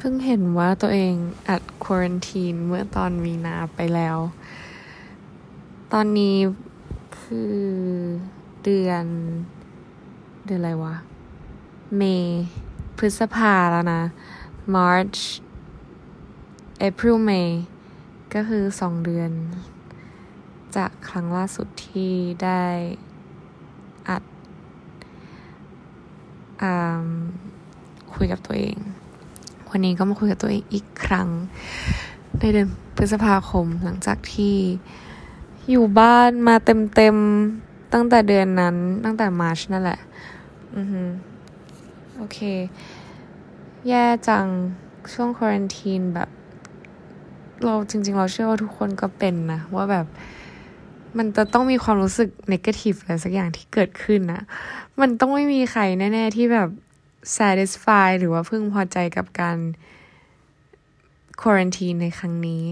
เพิ่งเห็นว่าตัวเองอัดควอรันทีนเมื่อตอนมีนาไปแล้วตอนนี้คือเดือนอะไรวะเมย์พฤษภาแล้วนะ March April May ก็คือ2เดือนจากครั้งล่าสุดที่ได้อัดคุยกับตัวเองวันนี้ก็มาคุยกับตัวเองอีกครั้งในเดือนพฤษภาคมหลังจากที่อยู่บ้านมาเต็มๆตั้งแต่เดือนนั้นตั้งแต่มาร์ชนั่นแหละอือฮึโอเคแย่จังช่วงควอรันทีนแบบเราจริงๆเราเชื่อว่าทุกคนก็เป็นนะว่าแบบมันจะต้องมีความรู้สึกเนกาทีฟอะไรสักอย่างที่เกิดขึ้นนะมันต้องไม่มีใครแน่ๆที่แบบ satisfy หรือว่าพึงพอใจกับการควอรันทีนในครั้งนี้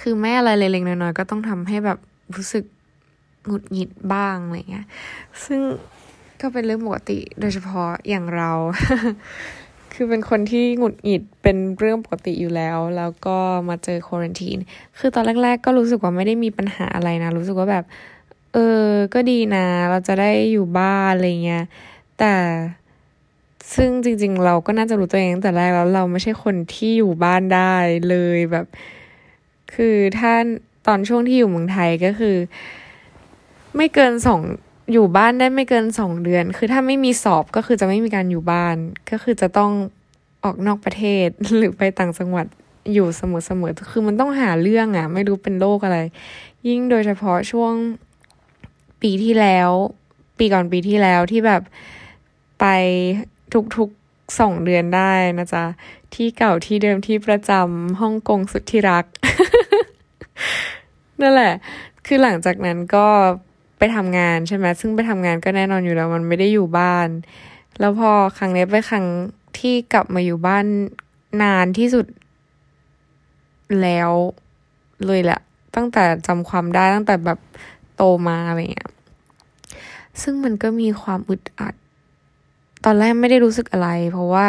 คือแม่อะไรเล็กๆน้อยๆก็ต้องทำให้แบบรู้สึกหงุดหงิดบ้างอะไรเงี้ยซึ่งก็เป็นเรื่องปกติโดยเฉพาะอย่างเรา คือเป็นคนที่หงุดหงิดเป็นเรื่องปกติอยู่แล้วแล้วก็มาเจอควอรันทีนคือตอนแรกๆก็รู้สึกว่าไม่ได้มีปัญหาอะไรนะรู้สึกว่าแบบก็ดีนะเราจะได้อยู่บ้านอะไรเงี้ยแต่ซึ่งจริงๆเราก็น่าจะรู้ตัวเองตั้งแต่แรกแล้วเราไม่ใช่คนที่อยู่บ้านได้เลยแบบคือถ้าตอนช่วงที่อยู่เมืองไทยก็คือไม่เกิน2อยู่บ้านได้ไม่เกิน2เดือนคือถ้าไม่มีสอบก็คือจะไม่มีการอยู่บ้านก็คือจะต้องออกนอกประเทศหรือไปต่างจังหวัดอยู่เสมอๆคือมันต้องหาเรื่องอ่ะไม่รู้เป็นโรคอะไรยิ่งโดยเฉพาะช่วงปีที่แล้วปีก่อนปีที่แล้วที่แบบไปทุกๆ2เดือนได้นะจ๊ะที่เก่าที่เดิมที่ประจำฮ่องกงสุดที่รัก นั่นแหละคือหลังจากนั้นก็ไปทำงานใช่ไหมซึ่งไปทำงานก็แน่นอนอยู่แล้วมันไม่ได้อยู่บ้านแล้วพอครั้งนี้เป็นครั้งที่กลับมาอยู่บ้านนานที่สุดแล้วเลยแหละตั้งแต่จำความได้ตั้งแต่แบบโตมาอะไรเงี้ยซึ่งมันก็มีความอึดอัดตอนแรกไม่ได้รู้สึกอะไรเพราะว่า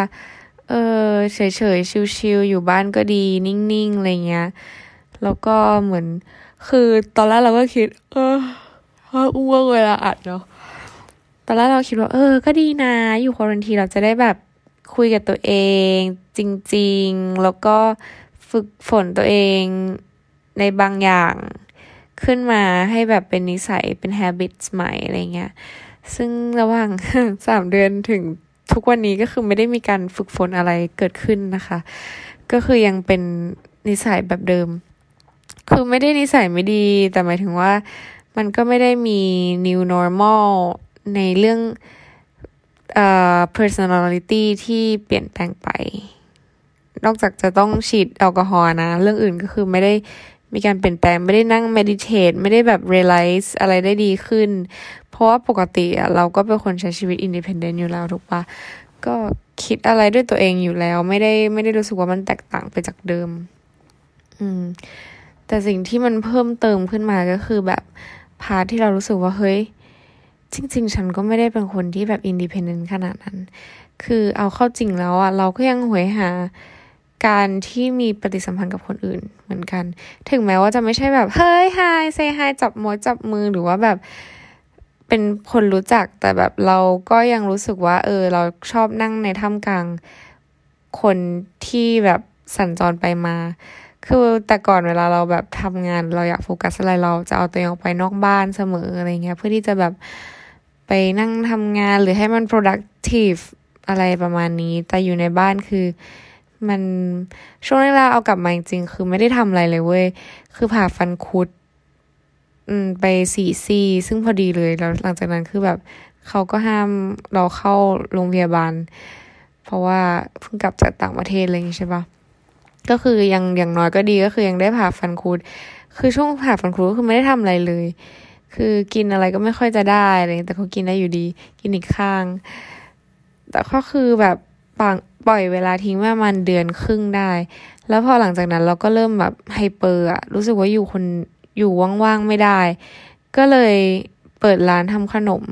เฉยๆชิลๆอยู่บ้านก็ดีนิ่งๆอะไรเงี้ยแล้วก็เหมือนคือตอนแรกเราก็คิดอ้วกเวลาอัดเนาะตอนแรกเราคิดว่าก็ดีนะอยู่ควอรันทีนเราจะได้แบบคุยกับตัวเองจริงๆแล้วก็ฝึกฝนตัวเองในบางอย่างขึ้นมาให้แบบเป็นนิสัยเป็น habits ใหม่อะไรเงี้ยซึ่งระหว่าง 3 เดือนถึงทุกวันนี้ก็คือไม่ได้มีการฝึกฝนอะไรเกิดขึ้นนะคะก็คือยังเป็นนิสัยแบบเดิมคือไม่ได้นิสัยไม่ดีแต่หมายถึงว่ามันก็ไม่ได้มี new normal ในเรื่องpersonality ที่เปลี่ยนแปลงไปนอกจากจะต้องฉีดแอลกอฮอล์นะเรื่องอื่นก็คือไม่ได้มีการเปลี่ยนแปลงไม่ได้นั่ง meditate ไม่ได้แบบ realize อะไรได้ดีขึ้นเพราะว่าปกติเราก็เป็นคนใช้ชีวิต independent อยู่แล้วถูกปะก็คิดอะไรด้วยตัวเองอยู่แล้วไม่ได้รู้สึกว่ามันแตกต่างไปจากเดิมแต่สิ่งที่มันเพิ่มเติมขึ้นมาก็คือแบบพาร์ทที่เรารู้สึกว่าเฮ้ยจริงๆฉันก็ไม่ได้เป็นคนที่แบบ independent ขนาดนั้นคือเอาเข้าจริงแล้วอ่ะเราก็ยังหวยหาการที่มีปฏิสัมพันธ์กับคนอื่นเหมือนกันถึงแม้ว่าจะไม่ใช่แบบเฮ้ย hi say hi จับมือหรือว่าแบบเป็นคนรู้จักแต่แบบเราก็ยังรู้สึกว่าเราชอบนั่งในท่ามกลางคนที่แบบสัญจรไปมาคือแต่ก่อนเวลาเราแบบทำงานเราอยากโฟกัสอะไรเราจะเอาตัวเองออกไปนอกบ้านเสมออะไรเงี้ยเพื่อที่จะแบบไปนั่งทำงานหรือให้มัน productive อะไรประมาณนี้แต่อยู่ในบ้านคือมันช่วงเวลาเอากลับมาจริงๆคือไม่ได้ทำอะไรเลยเว้ยคือผ่าฟันคุดไปสี่ซี่ซึ่งพอดีเลยแล้วหลังจากนั้นคือแบบเขาก็ห้ามเราเข้าโรงพยาบาลเพราะว่าเพิ่งกลับจากต่างประเทศอะไรอย่างนี้ใช่ปะก็คือยังอย่างน้อยก็ดีก็คือยังได้ผ่าฟันคุดคือช่วงผ่าฟันคุดก็คือไม่ได้ทำอะไรเลยคือกินอะไรก็ไม่ค่อยจะได้เลยแต่เขากินได้อยู่ดีกินอีกข้างแต่ก็คือแบบปล่อยเวลาทิ้งประมาณเดือนครึ่งได้แล้วพอหลังจากนั้นเราก็เริ่มแบบไฮเปอร์อะรู้สึกว่าอยู่ว่างๆไม่ได้ก็เลยเปิดร้านทำขนม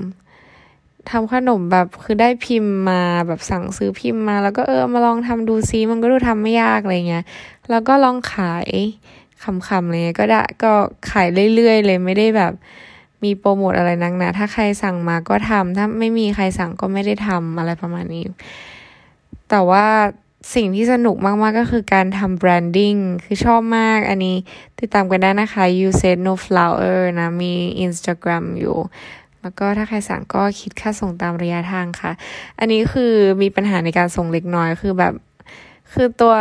ทำขนมแบบคือได้พิมพ์มาแบบสั่งซื้อพิมพ์มาแล้วก็มาลองทำดูซิมันก็ดูทำไม่ยากอะไรเงี้ยแล้วก็ลองขายขำๆอะไรเงี้ยก็ได้ก็ขายเรื่อยๆเลยไม่ได้แบบมีโปรโมทอะไรนักหนาถ้าใครสั่งมาก็ทำถ้าไม่มีใครสั่งก็ไม่ได้ทำอะไรประมาณนี้แต่ว่าสิ่งที่สนุกมากๆก็คือการทำแบรนดิ้งคือชอบมากอันนี้ติดตามกันได้นะคะ You Said No Flower นะมี Instagram อยู่แล้วก็ถ้าใครสั่งก็คิดค่าส่งตามระยะทางค่ะอันนี้คือมีปัญหาในการส่งเล็กน้อยคือแบบคือตัว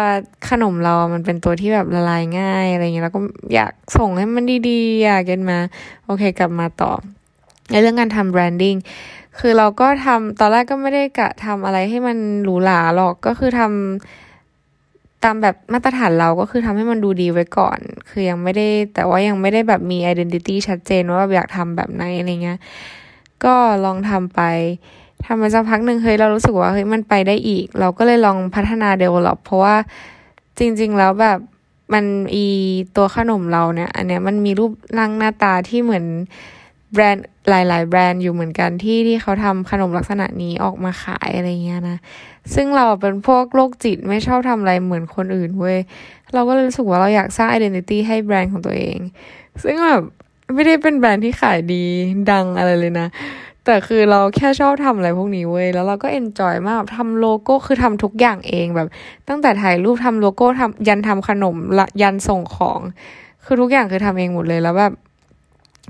ขนมเรามันเป็นตัวที่แบบละลายง่ายอะไรเงี้ยแล้วก็อยากส่งให้มันดีๆอยากกันมาโอเคกลับมาต่อในเรื่องการทำแบรนดิ้งคือเราก็ทำตอนแรกก็ไม่ได้กะทำอะไรให้มันหรูหราหรอกก็คือทำตามแบบมาตรฐานเราก็คือทำให้มันดูดีไว้ก่อนคือยังไม่ได้แต่ว่ายังไม่ได้แบบมี identity ชัดเจนว่าอยากทำแบบไหนอะไรเงี้ยก็ลองทำไปทำไปสักพักหนึ่งเรารู้สึกว่ามันไปได้อีกเราก็เลยลองพัฒนา develop เพราะว่าจริงๆแล้วแบบมันตัวขนมเราเนี่ยอันเนี้ยมันมีรูปร่างหน้าตาที่เหมือนแบรนด์หลายๆแบรนด์อยู่เหมือนกันที่เขาทำขนมลักษณะนี้ออกมาขายอะไรเงี้ยนะซึ่งเราเป็นพวกโรคจิตไม่ชอบทำอะไรเหมือนคนอื่นเว้ยเราก็เลยรู้สึกว่าเราอยากสร้าง identity ให้แบรนด์ของตัวเองซึ่งแบบไม่ได้เป็นแบรนด์ที่ขายดีดังอะไรเลยนะแต่คือเราแค่ชอบทำอะไรพวกนี้เว้ยแล้วเราก็เอนจอยมากทำโลโก้คือทำทุกอย่างเองแบบตั้งแต่ถ่ายรูปทำโลโก้ทำยันทำขนมยันส่งของคือทุกอย่างคือทำเองหมดเลยแล้วแบบ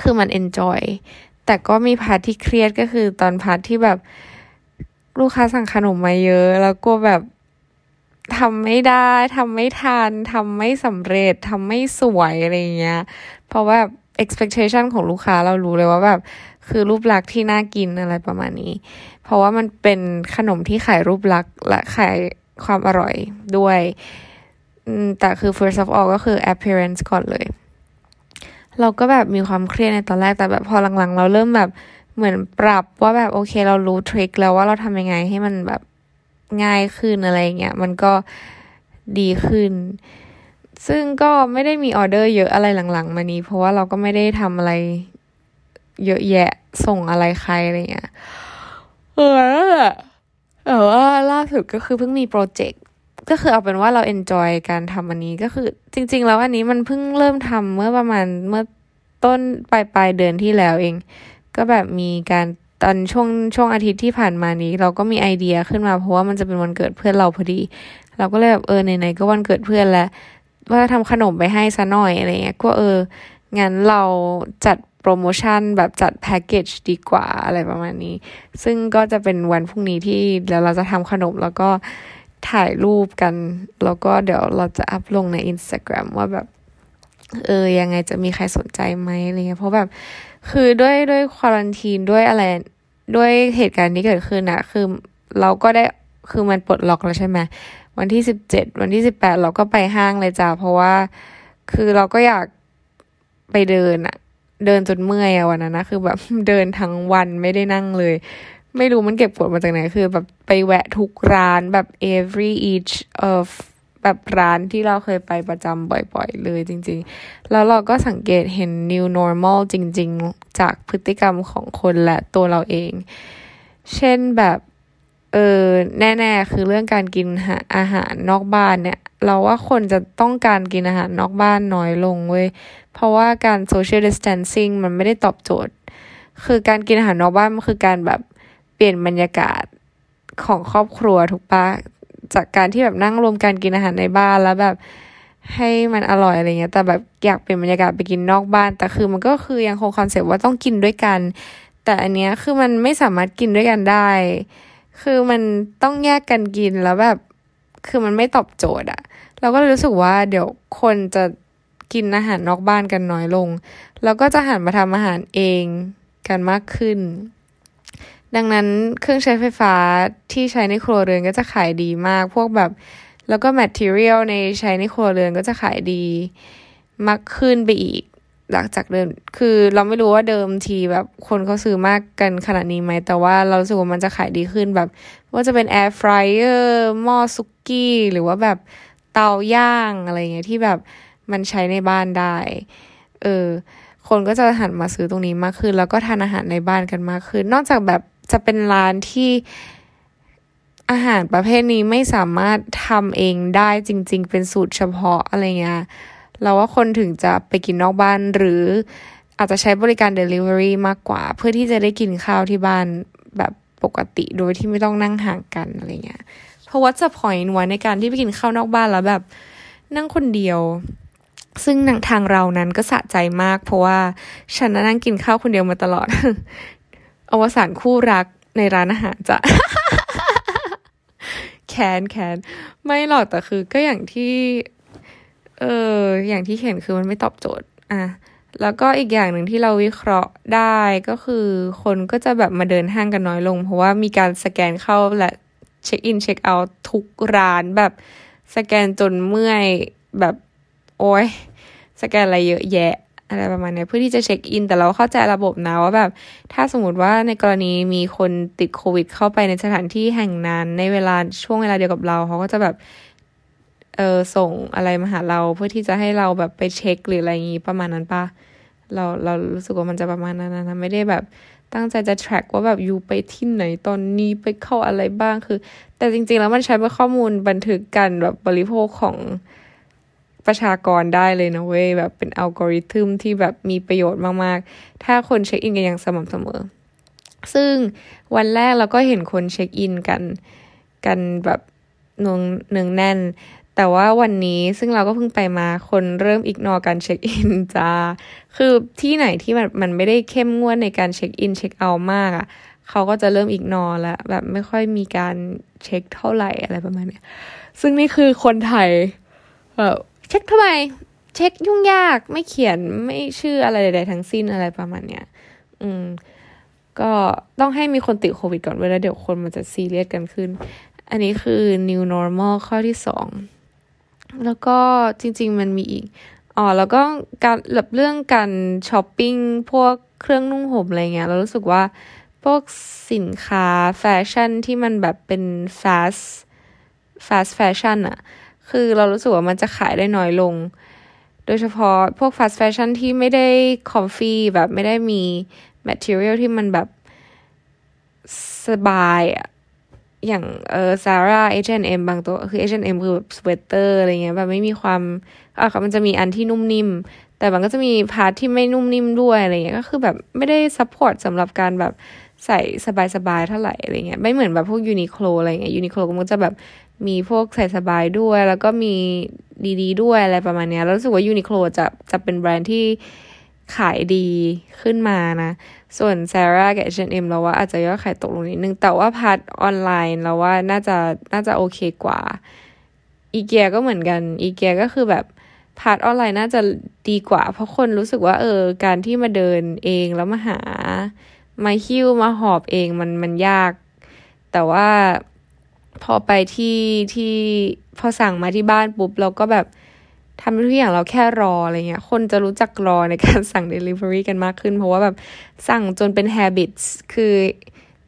คือมันเอนจอยแต่ก็มีพาร์ทที่เครียดก็คือตอนพาร์ทที่แบบลูกค้าสั่งขนมมาเยอะแล้วก็แบบทำไม่ได้ทำไม่ทันทำไม่สำเร็จทำไม่สวยอะไรเงี้ยเพราะว่าexpectation ของลูกค้าเรารู้เลยว่าแบบคือรูปลักษณ์ที่น่ากินอะไรประมาณนี้เพราะว่ามันเป็นขนมที่ขายรูปลักษณ์และขายความอร่อยด้วยแต่คือ first of all ก็คือ appearance ก่อนเลยเราก็แบบมีความเครียดในตอนแรกแต่แบบพอหลังๆเราเริ่มแบบเหมือนปรับว่าแบบโอเคเรารู้ทริคแล้วว่าเราทำยังไงให้มันแบบง่ายขึ้นอะไรเงี้ยมันก็ดีขึ้นซึ่งก็ไม่ได้มีออเดอร์เยอะอะไรหลังๆมานี้เพราะว่าเราก็ไม่ได้ทำอะไรเยอะแยะส่งอะไรใครอะไรเงี้ยแต่ว่าล่าสุดก็คือเพิ่งมีโปรเจกต์ก็คือเอาเป็นว่าเราเอนจอยการทำอันนี้ก็คือจริงๆแล้วอันนี้มันเพิ่งเริ่มทำเมื่อต้นปลายเดือนที่แล้วเองก็แบบมีการตอนช่วงอาทิตย์ที่ผ่านมานี้เราก็มีไอเดียขึ้นมาเพราะว่ามันจะเป็นวันเกิดเพื่อนเราพอดีเราก็เลยแบบไหนๆก็วันเกิดเพื่อนแล้วว่าทำขนมไปให้ซะหน่อยอะไรเงี้ยก็งั้นเราจัดโปรโมชั่นแบบจัดแพ็กเกจดีกว่าอะไรประมาณนี้ซึ่งก็จะเป็นวันพรุ่งนี้ที่แล้วเราจะทำขนมแล้วก็ถ่ายรูปกันแล้วก็เดี๋ยวเราจะอัพลงใน Instagram ว่าแบบยังไงจะมีใครสนใจไหมอะไรเงี้ยเพราะแบบคือด้วยควอรันทีนด้วยอะไรด้วยเหตุการณ์ที่เกิดขึ้นนะคือเราก็ได้คือมันปลดล็อกแล้วใช่ไหมวันที่17วันที่18เราก็ไปห้างเลยจ้ะเพราะว่าคือเราก็อยากไปเดินจนเมื่อยวันนั้นนะคือแบบเดินทั้งวันไม่ได้นั่งเลยไม่รู้มันเก็บกดมาจากไหนคือแบบไปแวะทุกร้านแบบ each of แบบร้านที่เราเคยไปประจำบ่อยๆเลยจริงๆแล้วเราก็สังเกตเห็น new normal จริงๆจากพฤติกรรมของคนและตัวเราเองเช่นแบบแน่ๆคือเรื่องการกินอาหารนอกบ้านเนี่ยเราว่าคนจะต้องการกินอาหารนอกบ้านน้อยลงเว้ยเพราะว่าการ social distancing มันไม่ได้ตอบโจทย์คือการกินอาหารนอกบ้านมันคือการแบบเปลี่ยนบรรยากาศของครอบครัวถูกปะจากการที่แบบนั่งรวมกันกินอาหารในบ้านแล้วแบบให้มันอร่อยอะไรเงี้ยแต่แบบอยากเปลี่ยนบรรยากาศไปกินนอกบ้านแต่คือมันก็คือยังคงคอนเซ็ปต์ว่าต้องกินด้วยกันแต่อันเนี้ยคือมันไม่สามารถกินด้วยกันได้คือมันต้องแยกกันกินแล้วแบบคือมันไม่ตอบโจทย์อะเราก็รู้สึกว่าเดี๋ยวคนจะกินอาหารนอกบ้านกันน้อยลงแล้วก็จะหันมาทำอาหารเองกันมากขึ้นดังนั้นเครื่องใช้ไฟฟ้าที่ใช้ในครัวเรือนก็จะขายดีมากพวกแบบแล้วก็ material ในใช้ในครัวเรือนก็จะขายดีมากขึ้นไปอีกหลังจากเดิมคือเราไม่รู้ว่าเดิมทีแบบคนเขาซื้อมากกันขนาดนี้ไหมแต่ว่าเรารู้สึกว่ามันจะขายดีขึ้นแบบว่าจะเป็น air fryer หม้อสุกี้หรือว่าแบบเตาย่างอะไรเงี้ยที่แบบมันใช้ในบ้านได้คนก็จะหันมาซื้อตรงนี้มากขึ้นแล้วก็ทานอาหารในบ้านกันมากขึ้นนอกจากแบบ จะเป็นร้านที่อาหารประเภทนี้ไม่สามารถทำเองได้จริงๆเป็นสูตรเฉพาะอะไรเงี้ยเราว่าคนถึงจะไปกินนอกบ้านหรืออาจจะใช้บริการ delivery มากกว่าเพื่อที่จะได้กินข้าวที่บ้านแบบปกติโดยที่ไม่ต้องนั่งห่างกันอะไรเงี้ยเพราะว่าจะพอยน์ว่าในการที่ไปกินข้าวนอกบ้านแล้วแบบนั่งคนเดียวซึ่งทางเรานั้นก็สะใจมากเพราะว่าฉันนั่งกินข้าวคนเดียวมาตลอด อวสานคู่รักในร้านอาหารจะ แค้นไม่หรอกแต่คือก็อย่างที่อย่างที่เห็นคือมันไม่ตอบโจทย์อ่ะแล้วก็อีกอย่างหนึ่งที่เราวิเคราะห์ได้ก็คือคนก็จะแบบมาเดินห้างกันน้อยลงเพราะว่ามีการสแกนเข้าและเช็คอินเช็คเอาท์ทุกร้านแบบสแกนจนเมื่อยแบบโอ๊ยสแกนอะไรเยอะแยะอะไรประมาณนี้เพื่อที่จะเช็คอินแต่เราเข้าใจระบบนะว่าแบบถ้าสมมติว่าในกรณีมีคนติดโควิดเข้าไปในสถานที่แห่งนั้นในเวลาช่วงเวลาเดียวกับเราเขาก็จะแบบส่งอะไรมาหาเราเพื่อที่จะให้เราแบบไปเช็คหรืออะไรอย่างงี้ประมาณนั้นป่ะเรารู้สึกว่ามันจะประมาณนั้นนะไม่ได้แบบตั้งใจจะ track ว่าแบบอยู่ไปที่ไหนตอนนี้ไปเข้าอะไรบ้างคือแต่จริงๆแล้วมันใช้เป็นข้อมูลบันทึกกันแบบบริโภคของประชากรได้เลยนะเว้ยแบบเป็นอัลกอริทึมที่แบบมีประโยชน์มากๆถ้าคนเช็คอินกันอย่างสม่ำเสมอซึ่งวันแรกเราก็เห็นคนเช็คอินกันแบบเนืองแน่นแต่ว่าวันนี้ซึ่งเราก็เพิ่งไปมาคนเริ่มอิกนอร์การเช็คอินจ้าคือที่ไหนที่มันไม่ได้เข้มงวดในการเช็คอินเช็คเอาท์มากอ่ะเขาก็จะเริ่มอิกนอร์แล้วแบบไม่ค่อยมีการเช็คเท่าไหร่อะไรประมาณนี้ซึ่งนี่คือคนไทยเช็คทำไมเช็คยุ่งยากไม่เขียนไม่ชื่ออะไรใดๆทั้งสิ้นอะไรประมาณเนี้ยก็ต้องให้มีคนติดโควิดก่อนเว้ยแล้วเดี๋ยวคนมันจะซีเรียสกันขึ้นอันนี้คือ new normal ข้อที่2แล้วก็จริงๆมันมีอีกแล้วก็การเรื่องการช้อปปิ้งพวกเครื่องนุ่งห่มอะไรเงี้ยเรารู้สึกว่าพวกสินค้าแฟชั่นที่มันแบบเป็น fast fashion อะคือเรารู้สึกว่ามันจะขายได้น้อยลงโดยเฉพาะพวก fast fashion ที่ไม่ได้ comfy แบบไม่ได้มี material ที่มันแบบสบายอะอย่างZara H&M บางตัวคือ H&M คือแบบสเวตเตอร์อะไรเงี้ยแบบไม่มีความมันจะมีอันที่นุ่มนิ่มแต่มันก็จะมีพาร์ทที่ไม่นุ่มนิ่มด้วยอะไรเงี้ยก็คือแบบไม่ได้ซัพพอร์ตสำหรับการแบบใส่สบายๆเท่าไหร่อะไรเงี้ยไม่เหมือนแบบพวก Uniqlo อะไรเงี้ย Uniqlo มันก็จะแบบมีพวกใส่สบายด้วยแล้วก็มีดีๆด้วยอะไรประมาณเนี้ยแล้วรู้สึกว่า Uniqlo จะเป็นแบรนด์ที่ขายดีขึ้นมานะส่วน Zara กับ H&M เราว่าอาจจะยอดขายตกลงนิดนึงแต่ว่าพาร์ทออนไลน์เราว่าน่าจะโอเคกว่า IKEA ก็เหมือนกัน IKEA ก็คือแบบพาร์ทออนไลน์น่าจะดีกว่าเพราะคนรู้สึกว่าการที่มาเดินเองแล้วมาหามาหิ้วมาหอบเองมันยากแต่ว่าพอไปที่พอสั่งมาที่บ้านปุ๊บเราก็แบบทำทุกอย่างเราแค่รออะไรเงี้ยคนจะรู้จักรอในการสั่ง delivery กันมากขึ้นเพราะว่าแบบสั่งจนเป็น habits คือ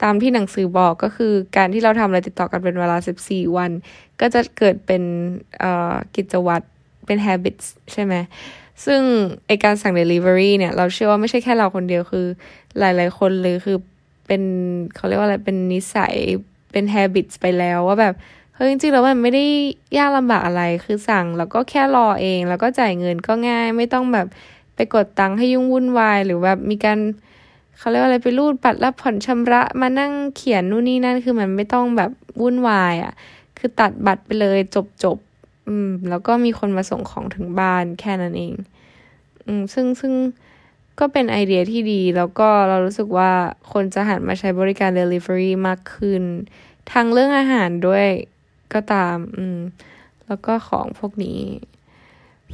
ตามที่หนังสือบอกก็คือการที่เราทำอะไรติดต่อกันเป็นเวลา14วันก็จะเกิดเป็นกิจวัตรเป็น habits ใช่ไหมซึ่งไอการสั่ง delivery เนี่ยเราเชื่อว่าไม่ใช่แค่เราคนเดียวคือหลายๆคนเลยคือเป็นเขาเรียกว่าอะไรเป็นนิสัยเป็น habits ไปแล้วว่าแบบเฮ้ยจริงๆแล้วมันไม่ได้ยากลำบากอะไรคือสั่งแล้วก็แค่รอเองแล้วก็จ่ายเงินก็ง่ายไม่ต้องแบบไปกดตังค์ให้ยุ่งวุ่นวายหรือแบบมีการเขาเรียกว่าอะไรไปรูดบัตรรับผ่อนชำระมานั่งเขียนนู่นนี่นั่นคือมันไม่ต้องแบบวุ่นวายอ่ะคือตัดบัตรไปเลยจบแล้วก็มีคนมาส่งของถึงบ้านแค่นั้นเองซึ่งก็เป็นไอเดียที่ดีแล้วก็เรารู้สึกว่าคนจะหันมาใช้บริการ delivery มากขึ้นทั้งเรื่องอาหารด้วยก็ตามแล้วก็ของพวกนี้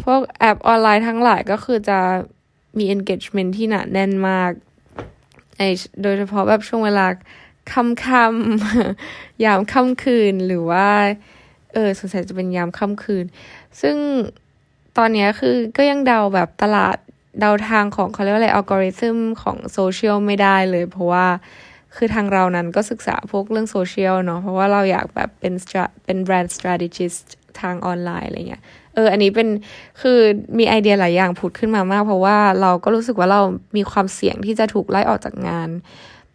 พวกแอปออนไลน์ทั้งหลายก็คือจะมี engagement ที่หนาแน่นมากโดยเฉพาะแบบช่วงเวลาค่ำๆยามค่ำคืนหรือว่าสงสัยจะเป็นยามค่ำคืนซึ่งตอนนี้คือก็ยังเดาแบบตลาดเดาทางของเขาเรียกว่าอะไรอัลกอริทึมของโซเชียลไม่ได้เลยเพราะว่าคือทางเรานั้นก็ศึกษาพวกเรื่องโซเชียลเนาะเพราะว่าเราอยากแบบเป็นแบรนด์ strategist ทางออนไลน์อะไรเงี้ยอันนี้เป็นคือมีไอเดียหลายอย่างผุดขึ้นมามากเพราะว่าเราก็รู้สึกว่าเรามีความเสี่ยงที่จะถูกไล่ออกจากงาน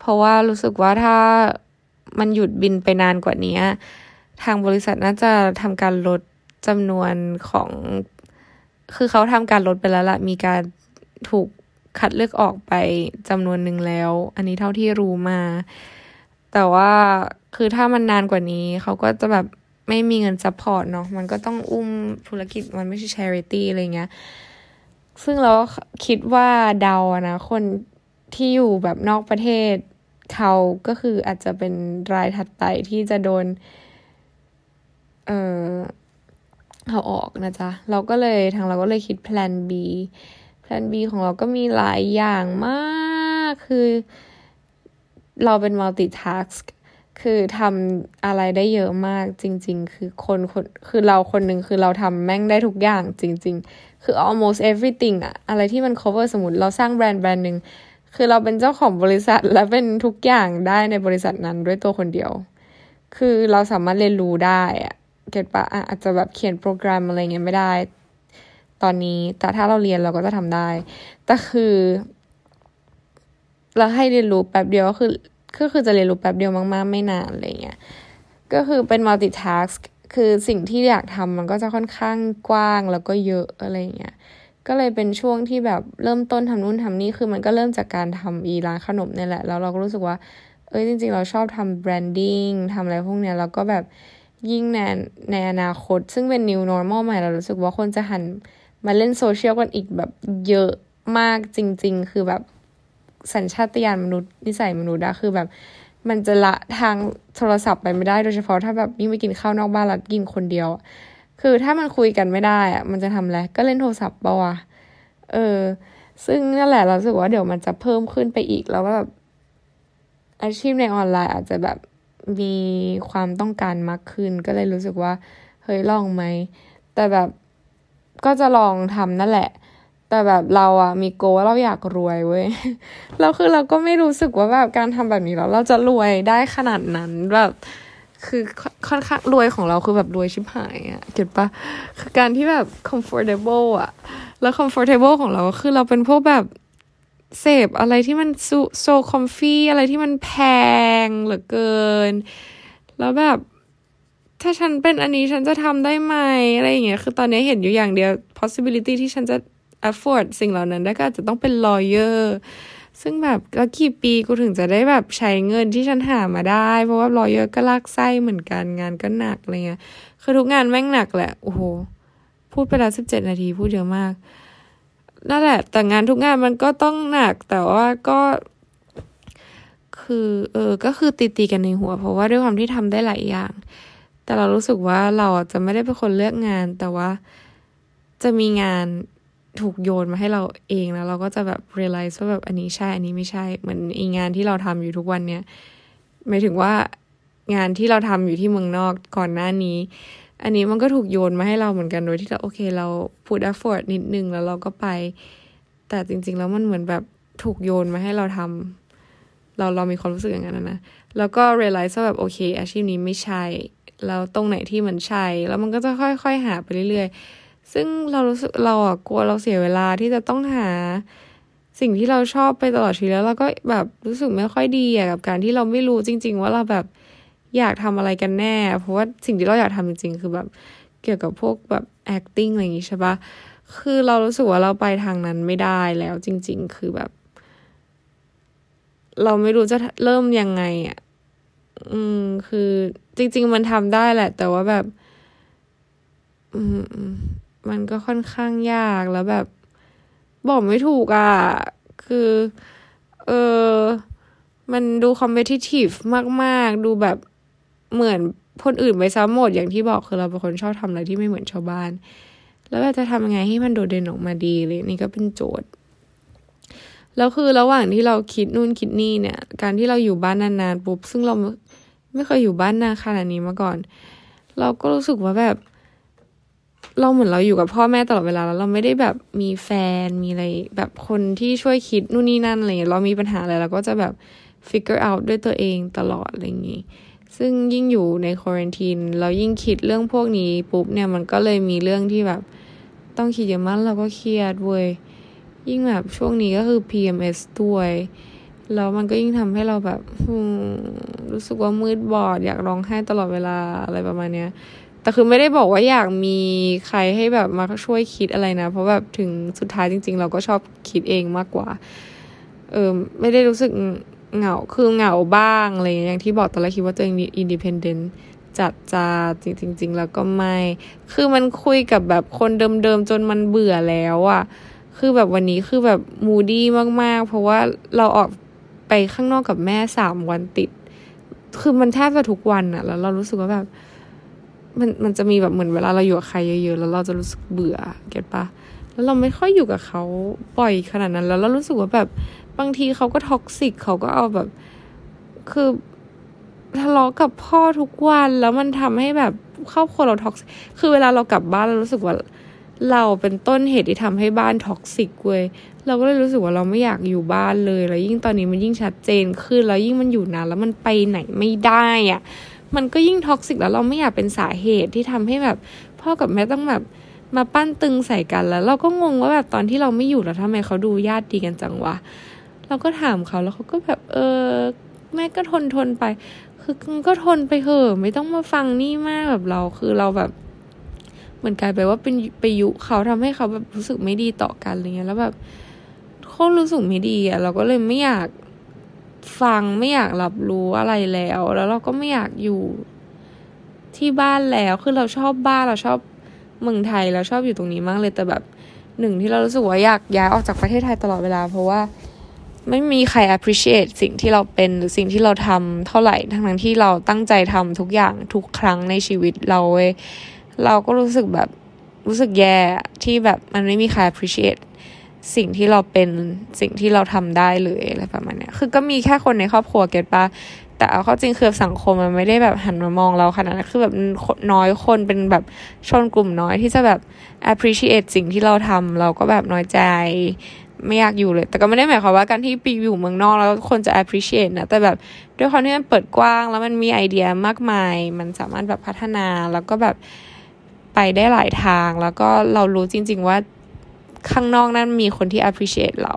พ ราะว่ารู้สึกว่าถ้ามันหยุดบินไปนานกว่านี้ทางบริษัทน่าจะทำการลดจำนวนของคือเขาทำการลดไปแล้วล่ะมีการถูกคัดเลือกออกไปจำนวนหนึ่งแล้วอันนี้เท่าที่รู้มาแต่ว่าคือถ้ามันนานกว่านี้เขาก็จะแบบไม่มีเงินซัพพอร์ตเนาะมันก็ต้องอุ้มธุรกิจมันไม่ใช่ charity อะไรเงี้ยซึ่งเราคิดว่าเดานะคนที่อยู่แบบนอกประเทศเขาก็คืออาจจะเป็นรายถัดไปที่จะโดนเอาออกนะจ๊ะเราก็เลยเราก็เลยคิดแพลน B แพลน B ของเราก็มีหลายอย่างมากคือเราเป็น multitask คือทำอะไรได้เยอะมากจริงๆคือคนคือเราคนหนึ่งคือเราทำแม่งได้ทุกอย่างจริงๆคือ almost everything อะอะไรที่มัน cover สมมุติเราสร้างแบรนด์หนึ่งคือเราเป็นเจ้าของบริษัทและเป็นทุกอย่างได้ในบริษัทนั้นด้วยตัวคนเดียวคือเราสามารถเรียนรู้ได้อะเก็ตปะอาจจะแบบเขียนโปรแกรมอะไรเงี้ยไม่ได้ตอนนี้แต่ถ้าเราเรียนเราก็จะทำได้แต่คือเราให้เรียนรู้แป๊บเดียวก็คือจะเรียนรู้แป๊บเดียวมากๆไม่นานอะไรเงี้ยก็คือเป็น multitask คือสิ่งที่อยากทำมันก็จะค่อนข้างกว้างแล้วก็เยอะอะไรเงี้ยก็เลยเป็นช่วงที่แบบเริ่มต้นทำนู่นทำนี่คือมันก็เริ่มจากการทำร้านขนมเนี่ยแหละแล้วเราก็รู้สึกว่าจริงๆเราชอบทำแบรนดิ้งทำอะไรพวกเนี้ยแล้วก็แบบยิ่งในอนาคตซึ่งเป็น new normal ใหม่เรารู้สึกว่าคนจะหันมาเล่นโซเชียลกันอีกแบบเยอะมากจริงๆคือแบบสัญชาตญาณมนุษย์นิสัยมนุษย์อะคือแบบมันจะละทางโทรศัพท์ไปไม่ได้โดยเฉพาะถ้าแบบยิ่งไปกินข้าวนอกบ้านแล้วกินคนเดียวคือถ้ามันคุยกันไม่ได้อะมันจะทำอะไรก็เล่นโทรศัพท์ป่ะวะซึ่งนั่นแหละเรารู้สึกว่าเดี๋ยวมันจะเพิ่มขึ้นไปอีกแล้วแบบอาชีพในออนไลน์อาจจะแบบมีความต้องการมากขึ้นก็เลยรู้สึกว่าเฮ้ยลองไหมแต่แบบก็จะลองทำนั่นแหละแต่แบบเราอะมีโกว่าเราอยากรวยเว้ยแล้วคือเราก็ไม่รู้สึกว่าแบบการทำแบบนี้แล้วเราจะรวยได้ขนาดนั้นแบบคือค่อนข้างรวยของเราคือแบบรวยชิบหายอะเก็ตปะคือการที่แบบ comfortable อะแล้ว comfortable ของเราคือเราเป็นพวกแบบเสพอะไรที่มันโซคอมฟี่อะไรที่มันแพงเหลือเกินแล้วแบบถ้าฉันเป็นอันนี้ฉันจะทำได้ไหมอะไรอย่างเงี้ยคือตอนนี้เห็นอยู่อย่างเดียว possibility ที่ฉันจะ afford สิ่งเหล่านั้นได้ก็อาจจะต้องเป็น lawyer ซึ่งแบบแล้วกี่ปีกูถึงจะได้แบบใช้เงินที่ฉันหามาได้เพราะว่า lawyer ก็ลากไส้เหมือนกันงานก็หนักอะไรเงี้ยคือทุกงานแม่งหนักแหละโอ้โหพูดไปแล้ว17 นาทีพูดเยอะมากนั่นแหละแต่งานทุกงานมันก็ต้องหนักแต่ว่าก็คือก็คือตีกันในหัวเพราะว่าด้วยความที่ทำได้หลายอย่างแต่เรารู้สึกว่าเราจะไม่ได้เป็นคนเลือกงานแต่ว่าจะมีงานถูกโยนมาให้เราเองแล้วเราก็จะแบบ realize ว่าแบบอันนี้ใช่อันนี้ไม่ใช่เหมือนไอ้งานที่เราทำอยู่ทุกวันเนี้ยหมายถึงว่างานที่เราทำอยู่ที่เมืองนอกก่อนหน้านี้อันนี้มันก็ถูกโยนมาให้เราเหมือนกันโดยที่เราโอเคเราพูด effort นิดนึงแล้วเราก็ไปแต่จริงๆแล้วมันเหมือนแบบถูกโยนมาให้เราทำเรามีความรู้สึกอย่างนั้นนะแล้วก็ realize ว่าแบบโอเคอาชีพนี้ไม่ใช่แล้วตรงไหนที่มันใช่แล้วมันก็จะค่อยๆหาไปเรื่อยๆซึ่งเรารู้สึกเรากลัวเราเสียเวลาที่จะต้องหาสิ่งที่เราชอบไปตลอดชีวิตแล้วเราก็แบบรู้สึกไม่ค่อยดีกับการที่เราไม่รู้จริงๆว่าเราแบบอยากทำอะไรกันแน่เพราะว่าสิ่งที่เราอยากทำจริงๆคือแบบเกี่ยวกับพวกแบบ acting อะไรอย่างนี้ใช่ปะคือเรารู้สึกว่าเราไปทางนั้นไม่ได้แล้วจริงๆคือแบบเราไม่รู้จะเริ่มยังไงคือจริงๆมันทำได้แหละแต่ว่าแบบมันก็ค่อนข้างยากแล้วแบบบอกไม่ถูกอ่ะคือมันดู competitive มากๆดูแบบเหมือนคนอื่นไปซ้ำหมดอย่างที่บอกคือเราเป็นคนชอบทำอะไรที่ไม่เหมือนชาวบ้านแล้วเราจะทำยังไงให้มันโดดเด่นออกมาดีเลยนี่ก็เป็นโจทย์แล้วคือระหว่างที่เราคิดนู่นคิดนี่เนี่ยการที่เราอยู่บ้านนานๆปุ๊บซึ่งเราไม่เคยอยู่บ้านนานขนาดนี้มาก่อนเราก็รู้สึกว่าแบบเราเหมือนเราอยู่กับพ่อแม่ตลอดเวลาแล้วเราไม่ได้แบบมีแฟนมีอะไรแบบคนที่ช่วยคิดนู่นนี่นั่นอะไรอย่างเงี้ยเรามีปัญหาอะไรเราก็จะแบบfigure out ด้วยตัวเองตลอดอะไรอย่างงี้ซึ่งยิ่งอยู่ในควอรันทีนเรายิ่งคิดเรื่องพวกนี้ปุ๊บเนี่ยมันก็เลยมีเรื่องที่แบบต้องคิดเยอะมากเราก็เครียดเว้ยยิ่งแบบช่วงนี้ก็คือ PMS ด้วย แล้วมันก็ยิ่งทำให้เราแบบรู้สึกว่ามืดบอดอยากร้องไห้ตลอดเวลาอะไรประมาณเนี้ยแต่คือไม่ได้บอกว่าอยากมีใครให้แบบมาช่วยคิดอะไรนะเพราะแบบถึงสุดท้ายจริงๆเราก็ชอบคิดเองมากกว่าไม่ได้รู้สึกเหงาคือเหงาบ้างอะไรอย่างที่บอกตอนแรกคิดว่าตัวเองอินดิเพนเดนต์จัดจ้าจริงๆแล้วก็ไม่คือมันคุยกับแบบคนเดิมๆจนมันเบื่อแล้วอ่ะคือแบบวันนี้คือแบบมูดี้มากๆเพราะว่าเราออกไปข้างนอกกับแม่3วันติดคือมันแทบจะทุกวันอ่ะแล้วเรารู้สึกว่าแบบมันจะมีแบบเหมือนเวลาเราอยู่กับใครเยอะๆแล้วเราจะรู้สึกเบื่อเก็ทป่ะแล้วเราไม่ค่อยอยู่กับเขาปล่อยขนาดนั้นแล้วเรารู้สึกว่าแบบบางทีเขาก็ท็อกซิกเขาก็เอาแบบคือทะเลาะกับพ่อทุกวันแล้วมันทำให้แบบครอบครัวเราท็อกซิกคือเวลาเรากลับบ้านเรารู้สึกว่าเราเป็นต้นเหตุที่ทำให้บ้านท็อกซิกเว้ยเราก็เลยรู้สึกว่าเราไม่อยากอยู่บ้านเลยแล้วยิ่งตอนนี้มันยิ่งชัดเจนขึ้นแล้วยิ่งมันอยู่นานแล้วมันไปไหนไม่ได้อ่ะมันก็ยิ่งท็อกซิกแล้วเราไม่อยากเป็นสาเหตุที่ทำให้แบบพ่อกับแม่ต้องแบบมาปั้นตึงใส่กันแล้วเราก็งงว่าแบบตอนที่เราไม่อยู่แล้วทำไมเขาดูญาติดีกันจังวะเราก็ถามเขาแล้วเขาก็แบบแม่ก็ทนไปคือก็ทนไปเถอะไม่ต้องมาฟังนี่มากแบบเราคือเราแบบเหมือนกลายไปว่าเป็นไปยุเขาทำให้เขาแบบรู้สึกไม่ดีต่อกันอะไรเงี้ยแล้วแบบเขารู้สึกไม่ดีอ่ะเราก็เลยไม่อยากฟังไม่อยากรับรู้อะไรแล้วเราก็ไม่อยากอยู่ที่บ้านแล้วคือเราชอบบ้านเราชอบเมืองไทยเราชอบอยู่ตรงนี้มากเลยแต่แบบหนึ่งที่เรารู้สึกว่าอยากย้ายออกจากประเทศไทยตลอดเวลาเพราะว่าไม่มีใคร appreciate สิ่งที่เราเป็นหรือสิ่งที่เราทำเท่าไหร่ทั้งที่เราตั้งใจทำทุกอย่างทุกครั้งในชีวิตเราก็รู้สึกแบบรู้สึกแย่ที่แบบมันไม่มีใคร appreciate สิ่งที่เราเป็นสิ่งที่เราทำได้เลยอะไรประมาณเนี้ยคือก็มีแค่คนในครอบครัวเก็ทป่ะแต่เอาเข้าจริงคือสังคมมันไม่ได้แบบหันมามองเราขนาดนั้นคือแบบน้อยคนเป็นแบบชนกลุ่มน้อยที่จะแบบ appreciate สิ่งที่เราทำเราก็แบบน้อยใจไม่อยากอยู่เลยแต่ก็ไม่ได้หมายความว่าการที่ไปอยู่เมืองนอกแล้วคนจะ appreciate นะแต่แบบด้วยความที่มันเปิดกว้างแล้วมันมีไอเดียมากมายมันสามารถแบบพัฒนาแล้วก็แบบไปได้หลายทางแล้วก็เรารู้จริงๆว่าข้างนอกนั้นมีคนที่ appreciate เรา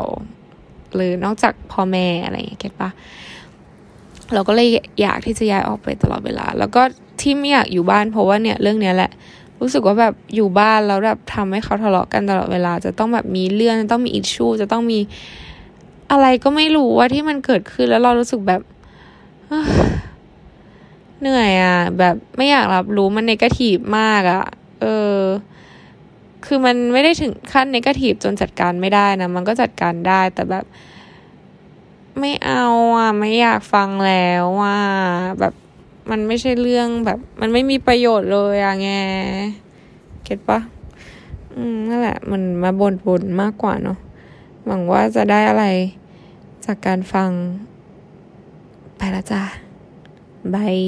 หรือนอกจากพ่อแม่อะไรอย่างเงี้ยเก็ทป่ะเราก็เลยอยากที่จะย้ายออกไปตลอดเวลาแล้วก็ที่ไม่อยากอยู่บ้านเพราะว่าเนี่ยเรื่องเนี้ยแหละรู้สึกว่าแบบอยู่บ้านแล้วแบบทำให้เขาทะเลาะกันตลอดเวลาจะต้องแบบมีเรื่องต้องมีอิชชูจะต้องมีอะไรก็ไม่รู้ว่าที่มันเกิดขึ้นแล้วเรารู้สึกแบบเหนื่อยอ่ะแบบไม่อยากรับรู้มันเนกาทีฟมากอ่ะคือมันไม่ได้ถึงขั้นเนกาทีฟจนจัดการไม่ได้นะมันก็จัดการได้แต่แบบไม่เอาอ่ะไม่อยากฟังแล้วอ่ะแบบมันไม่ใช่เรื่องแบบมันไม่มีประโยชน์เลยอะแงเก็ทป่ะนั่นแหละมันมาบ่นมากกว่าเนาะหวังว่าจะได้อะไรจากการฟังไปละจ้ะบาย